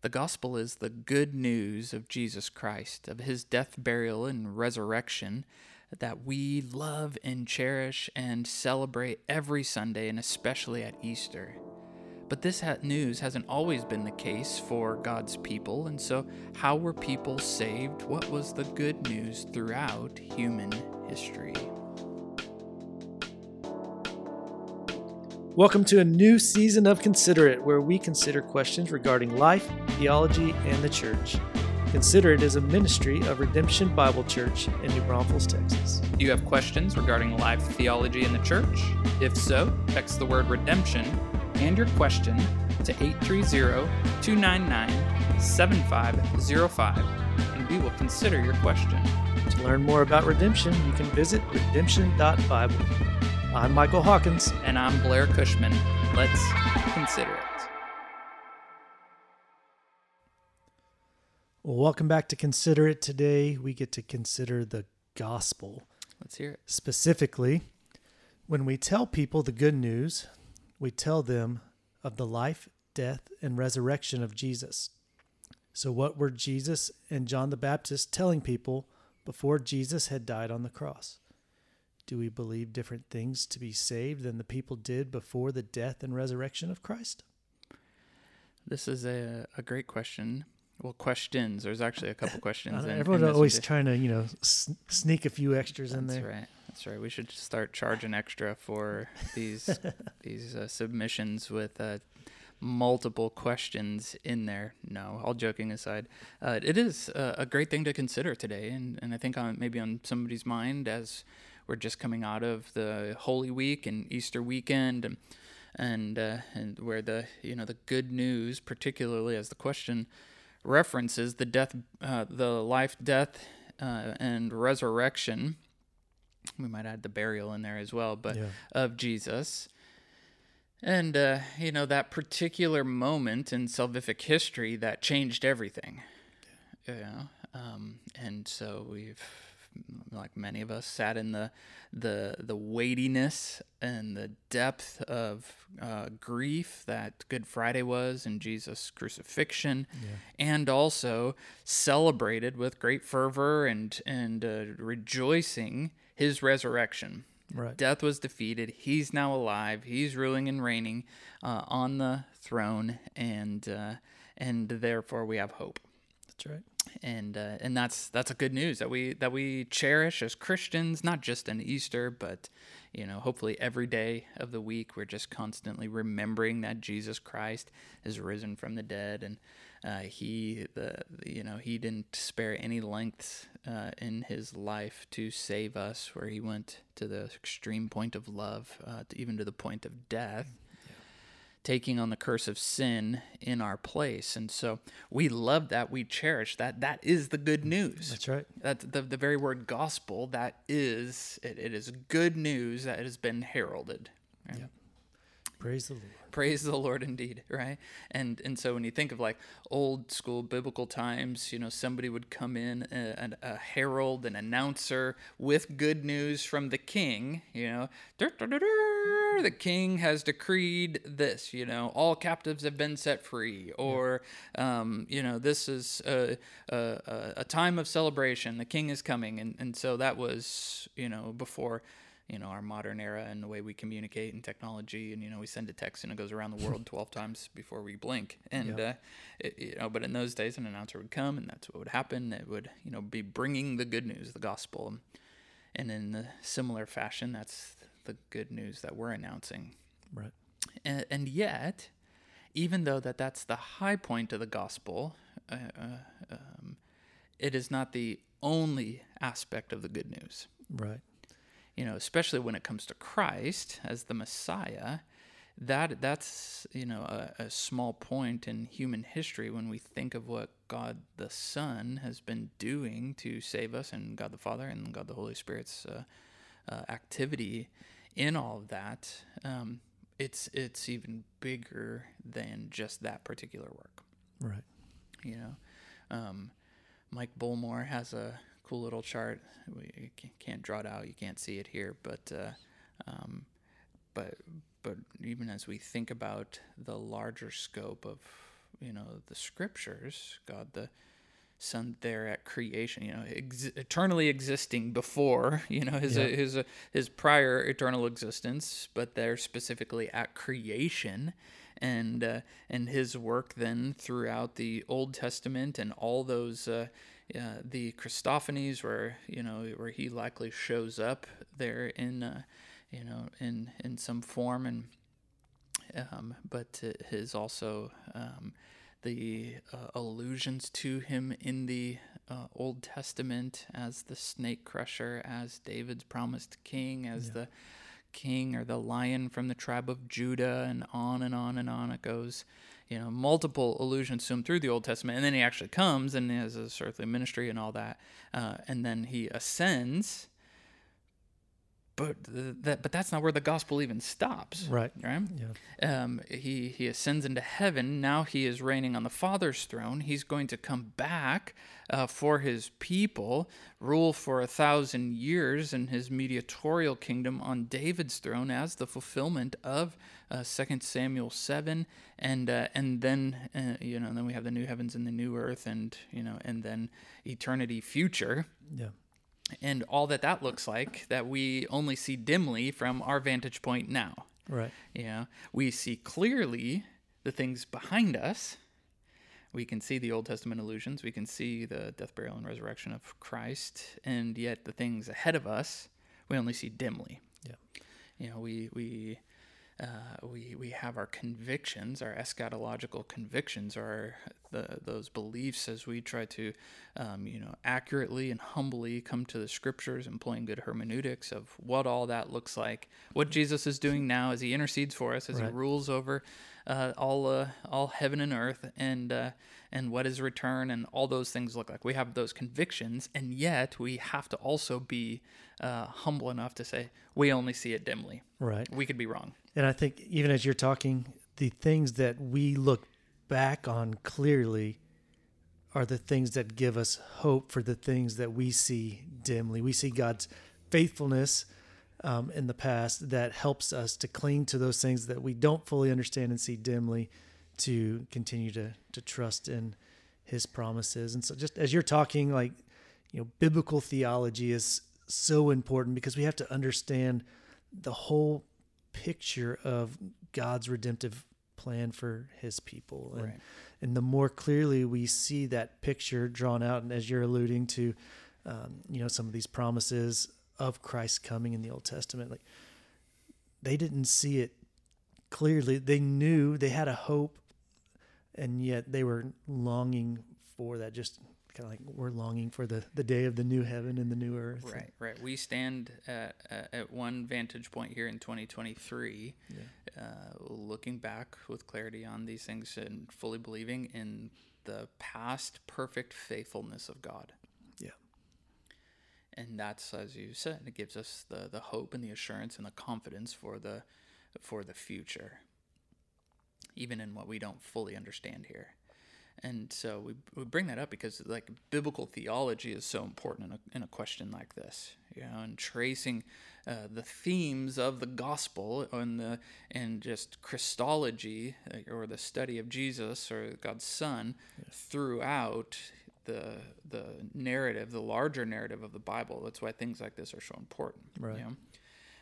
The gospel is the good news of Jesus Christ, of his death, burial, and resurrection that we love and cherish and celebrate every Sunday and especially at Easter. But this news hasn't always been the case for God's people, and so how were people saved? What was the good news throughout human history? Welcome to a new season of Consider It, where we consider questions regarding life, theology, and the church. Consider It is a ministry of Redemption Bible Church in New Braunfels, Texas. Do you have questions regarding life, theology, and the church? If so, text the word Redemption and your question to 830-299-7505, and we will consider your question. To learn more about Redemption, you can visit redemption.bible. I'm Michael Hawkins. And I'm Blair Cushman. Let's consider it. Well, welcome back to Consider It. Today we get to consider the gospel. Let's hear it. Specifically, when we tell people the good news, we tell them of the life, death, and resurrection of Jesus. So what were Jesus and John the Baptist telling people before Jesus had died on the cross? Do we believe different things to be saved than the people did before the death and resurrection of Christ? This is a great question. Well, questions. There's actually a couple questions. Everyone's always trying to, sneak a few extras in there. That's right. That's right. We should start charging extra for these submissions with multiple questions in there. No, all joking aside, it is a great thing to consider today, and I think maybe on somebody's mind as we're just coming out of the Holy Week and Easter weekend, and where the good news, particularly as the question references the life, death, and resurrection. We might add the burial in there as well, but yeah, of Jesus. And that particular moment in salvific history that changed everything. Yeah. And so we've, like many of us, sat in the weightiness and the depth of grief that Good Friday was in Jesus' crucifixion, yeah, and also celebrated with great fervor and rejoicing his resurrection. Right. Death was defeated. He's now alive. He's ruling and reigning on the throne, and therefore we have hope. That's right. And that's a good news that we cherish as Christians, not just in Easter, but hopefully every day of the week we're just constantly remembering that Jesus Christ is risen from the dead, and he didn't spare any lengths in his life to save us, where he went to the extreme point of love, even to the point of death, taking on the curse of sin in our place. And so we love that, we cherish that. That is the good news. That's right. That's the very word gospel. That is, it is good news that has been heralded. Right? Yep. Praise the Lord. Praise the Lord indeed, right? And so when you think of like old school biblical times, somebody would come in, a herald, an announcer with good news from the king, the king has decreed this, all captives have been set free, or, this is a time of celebration, the king is coming. And so that was, before our modern era and the way we communicate and technology, and we send a text and it goes around the world 12 times before we blink. And yeah, but in those days, an announcer would come, and that's what would happen. It would, be bringing the good news, the gospel, and in a similar fashion, that's the good news that we're announcing. Right. And yet, even though that's the high point of the gospel, it is not the only aspect of the good news. Right. Especially when it comes to Christ as the Messiah, that's a small point in human history when we think of what God the Son has been doing to save us, and God the Father and God the Holy Spirit's activity in all of that. It's even bigger than just that particular work. Right. Mike Bullmore has a cool little chart. We can't draw it out. You can't see it here, but even as we think about the larger scope of the scriptures, God the Son there at creation, eternally existing before, his prior eternal existence, but there specifically at creation, and his work then throughout the Old Testament and all those the Christophanies, where he likely shows up there in some form, but his also the allusions to him in the Old Testament as the snake crusher, as David's promised king, as the king or the lion from the tribe of Judah, and on and on and on it goes. Multiple allusions to him through the Old Testament, and then he actually comes and has his earthly ministry and all that, and then he ascends. But that's not where the gospel even stops. Right? Yeah. He ascends into heaven. Now he is reigning on the Father's throne. He's going to come back for his people, rule for 1,000 years in his mediatorial kingdom on David's throne as the fulfillment of 2 Samuel 7, and then we have the new heavens and the new earth, and then eternity future. Yeah. And all that looks like, that we only see dimly from our vantage point now. Right. We see clearly the things behind us. We can see the Old Testament allusions. We can see the death, burial, and resurrection of Christ. And yet the things ahead of us, we only see dimly. Yeah. We have our convictions, our eschatological convictions, those beliefs as we try to, accurately and humbly come to the scriptures, employing good hermeneutics of what all that looks like, what Jesus is doing now as he intercedes for us, as he rules over all heaven and earth, and what his return and all those things look like. We have those convictions, and yet we have to also be humble enough to say we only see it dimly. Right. We could be wrong. And I think even as you're talking, the things that we look back on clearly are the things that give us hope for the things that we see dimly. We see God's faithfulness in the past that helps us to cling to those things that we don't fully understand and see dimly, to continue to trust in his promises. And so just as you're talking, biblical theology is so important, because we have to understand the whole picture of God's redemptive plan for his people. And, and the more clearly we see that picture drawn out, and as you're alluding to, some of these promises of Christ coming in the Old Testament, they didn't see it clearly. They knew they had a hope, and yet they were longing for that, just kind of like we're longing for the day of the new heaven and the new earth. Right. We stand at one vantage point here in 2023, looking back with clarity on these things and fully believing in the past perfect faithfulness of God. Yeah. And that's, as you said, it gives us the hope and the assurance and the confidence for the future, even in what we don't fully understand here. And so we bring that up because biblical theology is so important in a question like this, and tracing the themes of the gospel and just Christology, or the study of Jesus or God's Son throughout the narrative, the larger narrative of the Bible. That's why things like this are so important. Right.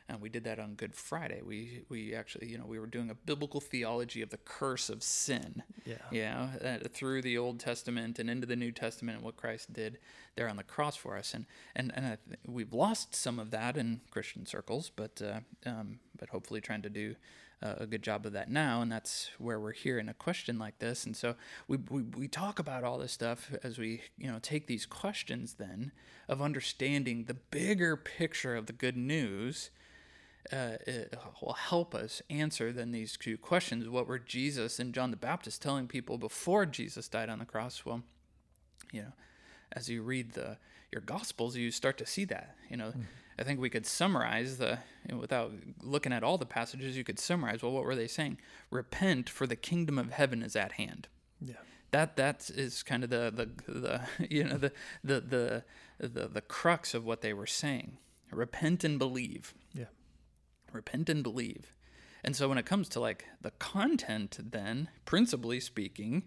And we did that on Good Friday. We actually, we were doing a biblical theology of the curse of sin. Yeah. Through the Old Testament and into the New Testament, and what Christ did there on the cross for us. And we've lost some of that in Christian circles, but hopefully trying to do a good job of that now. And that's where we're here in a question like this. And so we talk about all this stuff as we take these questions then of understanding the bigger picture of the good news. It will help us answer then these two questions. What were Jesus and John the Baptist telling people before Jesus died on the cross? Well, as you read your Gospels, you start to see that. I think we could summarize without looking at all the passages, you could summarize, well, what were they saying? Repent, for the kingdom of heaven is at hand. Yeah. That is kind of the crux of what they were saying. Repent and believe. Yeah. Repent and believe. And so when it comes to the content then, principally speaking,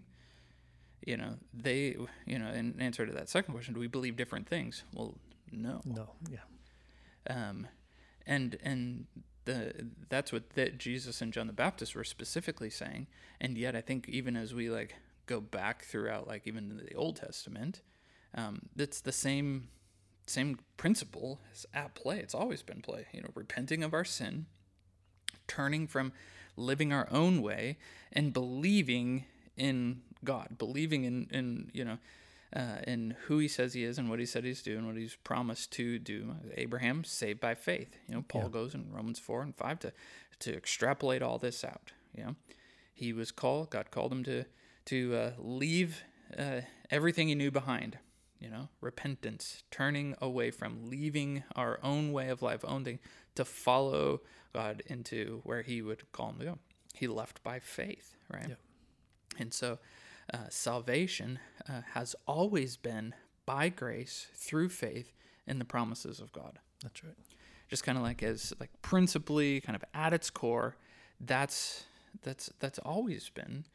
you know, they, you know, in answer to that second question, do we believe different things? Well, no. No, yeah. And that's what that Jesus and John the Baptist were specifically saying. And yet I think even as we like go back throughout, like even the Old Testament, it's the same principle is at play. It's always been play, you know, repenting of our sin, turning from living our own way and believing in God, believing in you know, in who he says he is and what he said he's doing, what he's promised to do. Abraham saved by faith. You know, Paul goes in Romans 4 and 5 to extrapolate all this out. You know, he was called. God called him to leave everything he knew behind. You know, repentance, turning away from leaving our own way of life, own thing, to follow God into where he would call him to go. He left by faith, right? Yeah. And so salvation has always been by grace through faith in the promises of God. That's right. Just kind of like as like principally kind of at its core, that's always been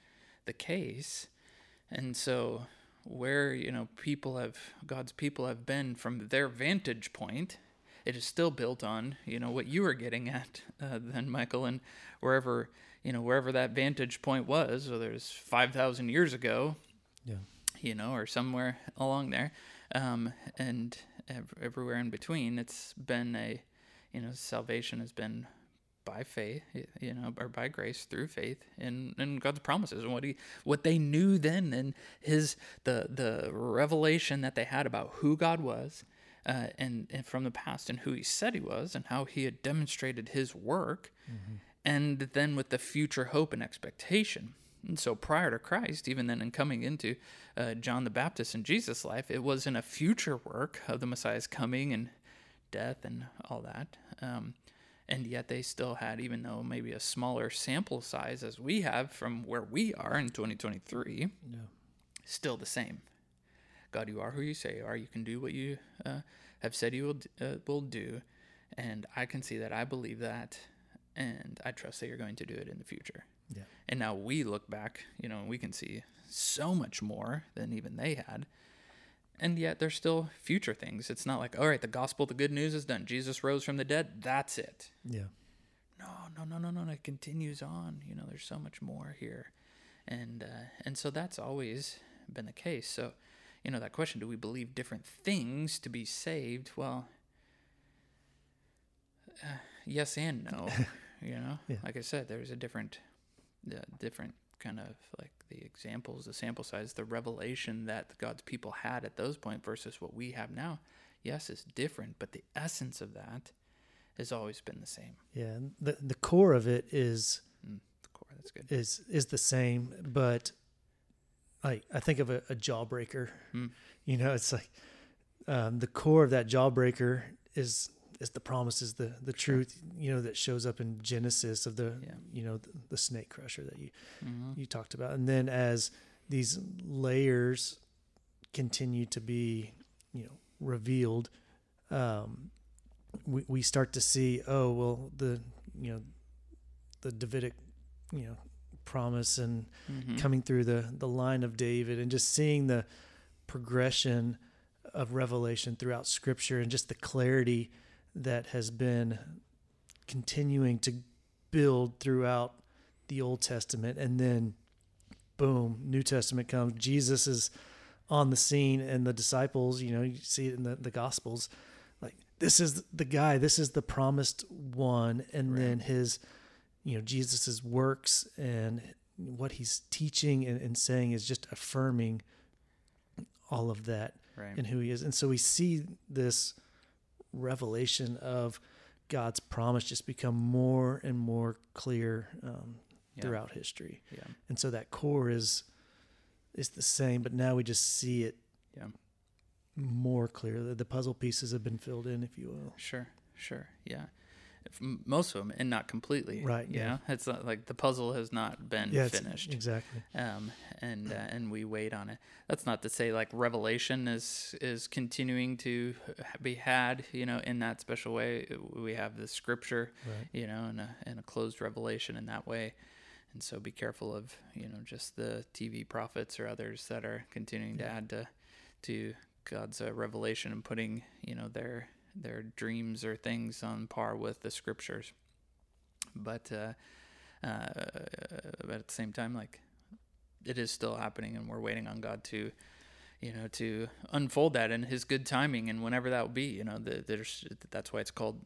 the case. And so where, you know, God's people have been from their vantage point, it is still built on, you know, what you were getting at then, Michael, and wherever, you know, wherever that vantage point was, whether it's 5,000 years ago, yeah, you know, or somewhere along there, and everywhere in between, it's been a, you know, salvation has been by faith, you know, or by grace through faith in God's promises and what they knew then, and the revelation that they had about who God was, and from the past, and who he said he was, and how he had demonstrated his work, mm-hmm. and then with the future hope and expectation. And so prior to Christ, even then in coming into John the Baptist and Jesus' life, it was in a future work of the Messiah's coming and death and all that. And yet they still had, even though maybe a smaller sample size as we have from where we are in 2023, yeah. still the same. God, you are who you say you are. You can do what you have said you will do. And I can see that. I believe that. And I trust that you're going to do it in the future. Yeah. And now we look back, you know, and we can see so much more than even they had. And yet there's still future things. It's not like, all right, the gospel, the good news is done. Jesus rose from the dead. That's it. Yeah. No. It continues on. You know, there's so much more here. And so that's always been the case. So, you know, that question, do we believe different things to be saved? Well, yes and no, you know? Yeah. Like I said, there's a different kind of like the examples, the sample size, the revelation that God's people had at those point versus what we have now, yes, is different, but the essence of that has always been the same. Yeah, and the core of it is the core. That's good. Is the same, but like I think of a jawbreaker. Mm. You know, it's like the core of that jawbreaker is the promises, the truth, you know, that shows up in Genesis of the, yeah. you know, the snake crusher that you talked about. And then as these layers continue to be, you know, revealed, we start to see, oh, well, the Davidic, you know, promise and coming through the line of David and just seeing the progression of revelation throughout Scripture and just the clarity that has been continuing to build throughout the Old Testament. And then, boom, New Testament comes. Jesus is on the scene, and the disciples, you know, you see it in the Gospels, like, this is the guy, this is the promised one. And right. then his, you know, Jesus's works and what he's teaching and saying is just affirming all of that right. and who he is. And so we see this revelation of God's promise just become more and more clear throughout history. Yeah. And so that core is the same, but now we just see it more clearly. The puzzle pieces have been filled in, if you will. Sure. Yeah. Most of them, and not completely. Right. Yeah. It's not like the puzzle has not been finished. Exactly. And we wait on it. That's not to say like revelation is continuing to be had, you know, in that special way. We have the Scripture, right. you know, and a closed revelation in that way. And so be careful of, just the TV prophets or others that are continuing to add to God's revelation and putting, their dreams or things on par with the scriptures. But at the same time, it is still happening, and we're waiting on God to unfold that in his good timing, and whenever that will be, that's why it's called,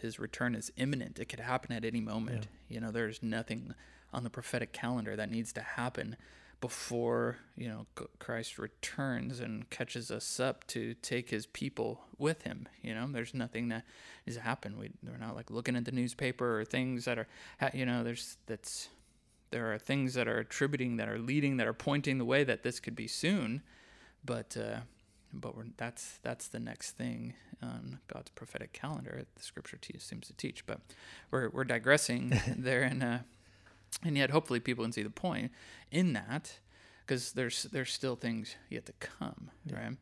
his return is imminent. It could happen at any moment. Yeah. There's nothing on the prophetic calendar that needs to happen before, Christ returns and catches us up to take his people with him. There's nothing that is happening. We're not looking at the newspaper or things that are, there are things that are attributing, that are leading, that are pointing the way that this could be soon, but that's the next thing on God's prophetic calendar. The Scripture seems to teach, but we're digressing there, and yet hopefully people can see the point in that, because there's still things yet to come, right?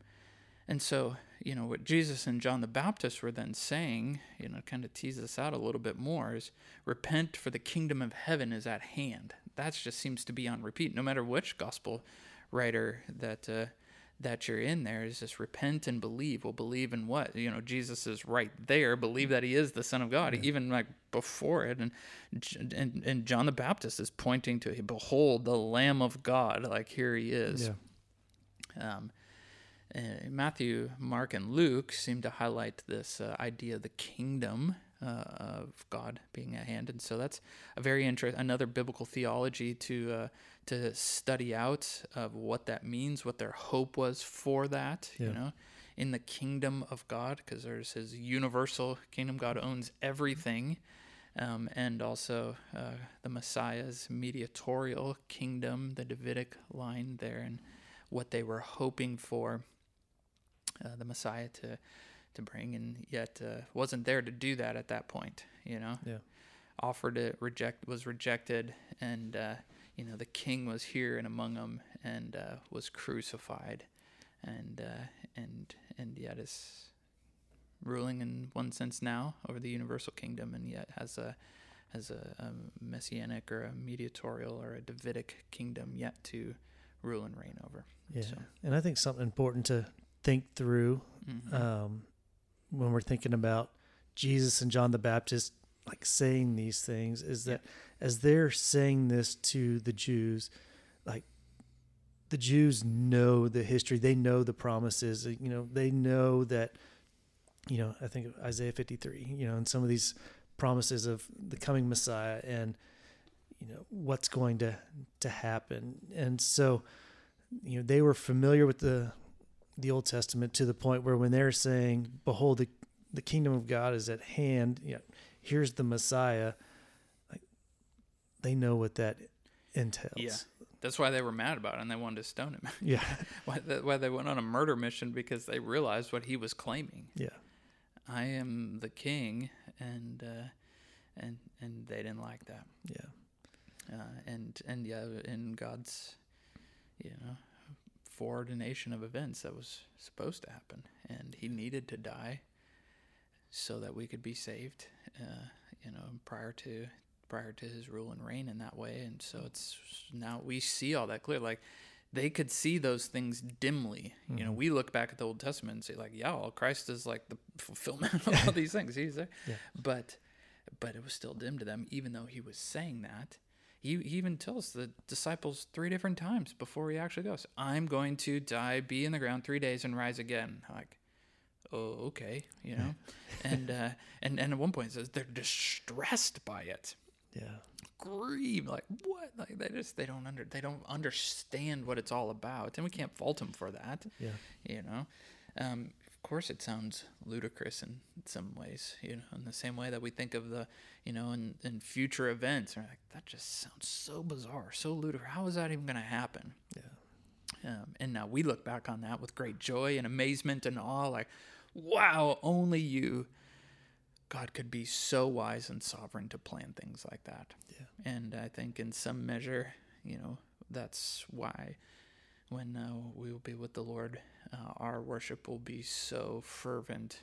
And so what Jesus and John the Baptist were then saying, kind of tease us out a little bit more, is repent, for the kingdom of heaven is at hand. That just seems to be on repeat, no matter which gospel writer that you're in. There is this repent and believe. Well, believe in what? Jesus is right there. Believe that he is the Son of God, even before it. And John the Baptist is pointing to, behold, the Lamb of God. Here he is. Yeah. Matthew, Mark, and Luke seem to highlight this idea of the kingdom of God being at hand, and so that's a very another biblical theology to study out of what that means, what their hope was for that, in the kingdom of God, because there's his universal kingdom. God owns everything, and also the Messiah's mediatorial kingdom, the Davidic line there, and what they were hoping for. The Messiah to bring, and yet wasn't there to do that at that point. Offered it, was rejected, and the King was here and among them, and was crucified, and yet is ruling in one sense now over the universal kingdom, and yet has a messianic or a mediatorial or a Davidic kingdom yet to rule and reign over. Yeah, so. And I think something important to think through when we're thinking about Jesus and John the Baptist saying these things is that as they're saying this to the Jews, the Jews know the history, they know the promises, they know that, I think of Isaiah 53, and some of these promises of the coming Messiah and what's going to happen. And so they were familiar with the Old Testament to the point where when they're saying, behold, the kingdom of God is at hand, here's the Messiah, they know what that entails. Yeah. That's why they were mad about it, and they wanted to stone him. Yeah. why they went on a murder mission, because they realized what he was claiming. Yeah. I am the king, and they didn't like that. Yeah. In God's, foreordination of events, that was supposed to happen, and he needed to die so that we could be saved, prior to his rule and reign in that way. And so it's now we see all that clear. They could see those things dimly. Mm-hmm. We look back at the Old Testament and say, Christ is the fulfillment of all these things. He's there, but it was still dim to them, even though he was saying that. He even tells the disciples 3 different times before he actually goes, I'm going to die, be in the ground 3 days, and rise again. Oh, okay, and at one point it says they're distressed by it. Yeah. Grieve, what? They don't understand what it's all about, and we can't fault them for that. Yeah. Of course it sounds ludicrous in some ways, in the same way that we think of the, in future events, and that just sounds so bizarre, so ludicrous. How is that even going to happen? Yeah. And now we look back on that with great joy and amazement and awe, wow, only you, God, could be so wise and sovereign to plan things like that. Yeah. And I think in some measure, that's why when we will be with the Lord, our worship will be so fervent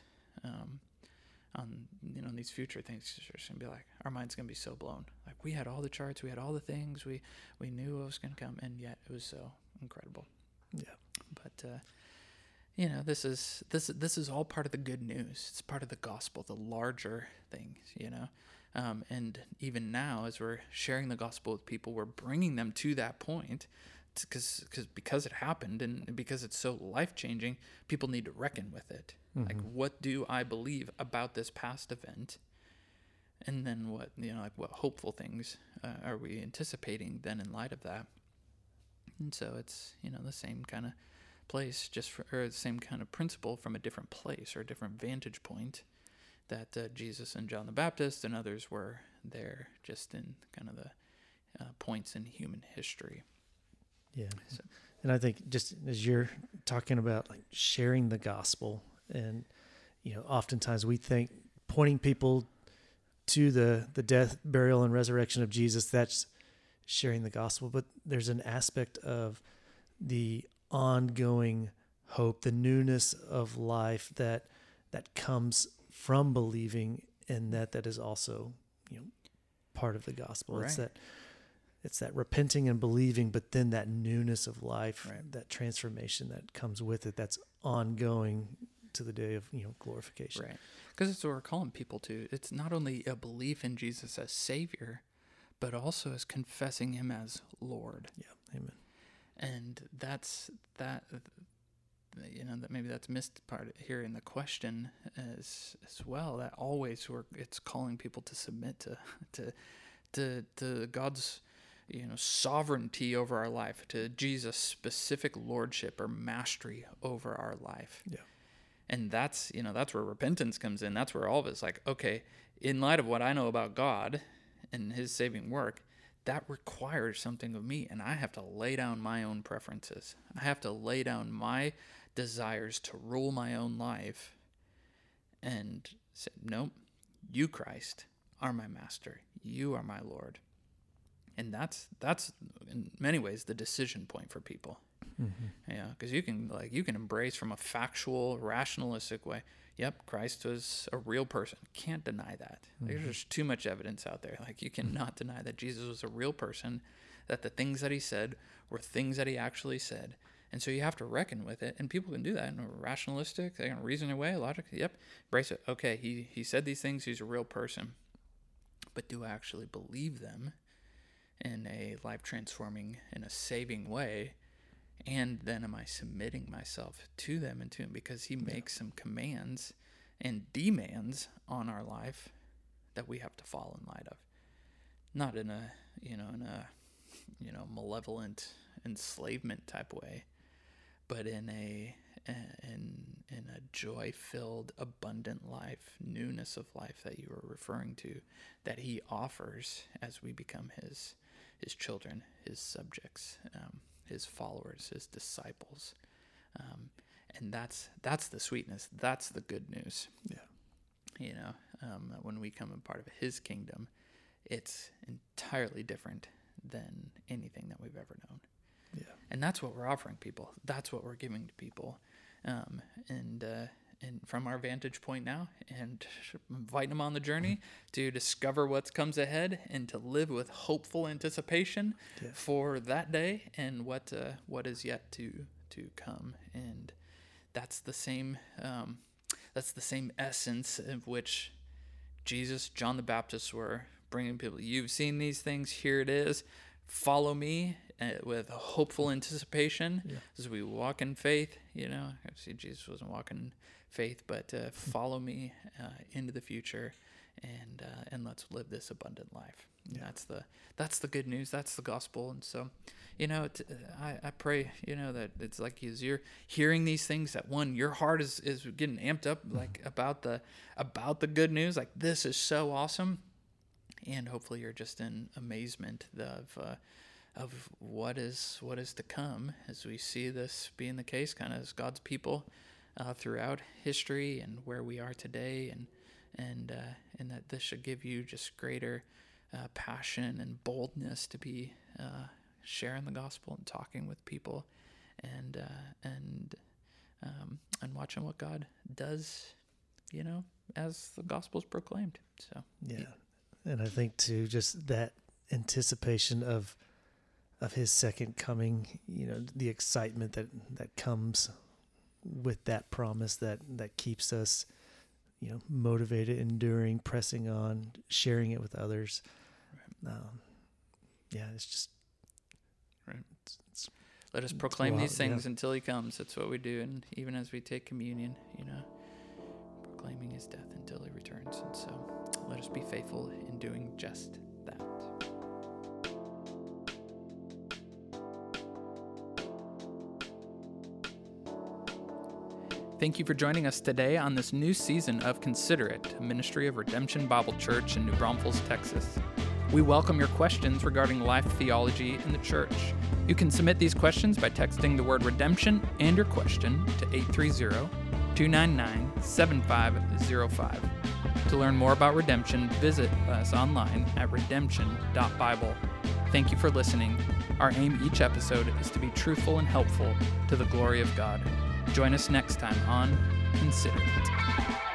on, you know, these future things. It's going to be like, our mind's going to be so blown. Like, we had all the charts, we had all the things, we knew what was going to come, and yet it was so incredible. Yeah. But, you know, this is all part of the good news. It's part of the gospel, the larger things, you know. And even now, as we're sharing the gospel with people, we're bringing them to that point because it happened, and because it's so life-changing, people need to reckon with it. Mm-hmm. Like, what do I believe about this past event? And then what, you know, like, what hopeful things are we anticipating then in light of that? And so it's, you know, the same kind of place, or the same kind of principle from a different place or a different vantage point that Jesus and John the Baptist and others were there, just in kind of the points in human history. Yeah. So. And I think just as you're talking about, like, sharing the gospel, and, you know, oftentimes we think pointing people to the death, burial, and resurrection of Jesus, that's sharing the gospel. But there's an aspect of the ongoing hope, the newness of life that comes from believing, and that is also, you know, part of the gospel. Right. It's that repenting and believing, but then that newness of life, right, that transformation that comes with it, that's ongoing to the day of, you know, glorification. Right. Because it's what we're calling people to. It's not only a belief in Jesus as Savior, but also as confessing Him as Lord. Yeah. Amen. And that's that. You know, that maybe that's missed part here in the question as well. That always it's calling people to submit to God's, you know, sovereignty over our life, to Jesus' specific lordship or mastery over our life. Yeah. And that's, you know, that's where repentance comes in. That's where all of it's like, okay, in light of what I know about God and His saving work, that requires something of me, and I have to lay down my own preferences. I have to lay down my desires to rule my own life and say, nope, you, Christ, are my master. You are my Lord. And that's in many ways the decision point for people. Mm-hmm. Yeah, because you can embrace from a factual, rationalistic way. Yep, Christ was a real person. Can't deny that. Mm-hmm. There's just too much evidence out there. Like, you cannot deny that Jesus was a real person, that the things that He said were things that He actually said. And so you have to reckon with it. And people can do that in a rationalistic, they can reason away, logic. Yep, embrace it. Okay, he said these things. He's a real person. But do I actually believe them in a life-transforming, in a saving way? And then am I submitting myself to them and to Him? Because He makes some commands and demands on our life that we have to fall in light of. Not in a, you know, malevolent enslavement type way, but in a joy-filled, abundant life, newness of life that you were referring to, that He offers as we become His children, His subjects. His followers, His disciples, and that's the sweetness. That's the good news. Yeah, you know, when we become a part of His kingdom, it's entirely different than anything that we've ever known. Yeah, and that's what we're offering people. That's what we're giving to people, and from our vantage point now, and inviting them on the journey to discover what comes ahead and to live with hopeful anticipation for that day and what is yet to come. And that's the same essence of which Jesus, John the Baptist were bringing people. You've seen these things. Here it is. Follow me with hopeful anticipation as we walk in faith. You know, obviously Jesus wasn't walking in faith, but follow me into the future, and let's live this abundant life. Yeah. That's the good news. That's the gospel. And so, you know, I pray, you know, that it's like, as you're hearing these things, that one, your heart is getting amped up, like about the good news. Like, this is so awesome. And hopefully you're just in amazement of what is to come, as we see this being the case, kind of as God's people throughout history and where we are today, and that this should give you just greater passion and boldness to be sharing the gospel and talking with people, and watching what God does you know, as the gospel's proclaimed. So yeah. And I think too, just that anticipation of his second coming, you know, the excitement that comes with that promise that keeps us, you know, motivated, enduring, pressing on, sharing it with others. Right. Yeah, it's just right. Let us proclaim these things until he comes. That's what we do. And even as we take communion, you know, proclaiming his death until he returns. And so let us be faithful in doing just that. Thank you for joining us today on this new season of Consider It, a ministry of Redemption Bible Church in New Braunfels, Texas. We welcome your questions regarding life theology in the church. You can submit these questions by texting the word redemption and your question to 830-299-7505. To learn more about redemption, visit us online at redemption.bible. Thank you for listening. Our aim each episode is to be truthful and helpful to the glory of God. Join us next time on Consider It.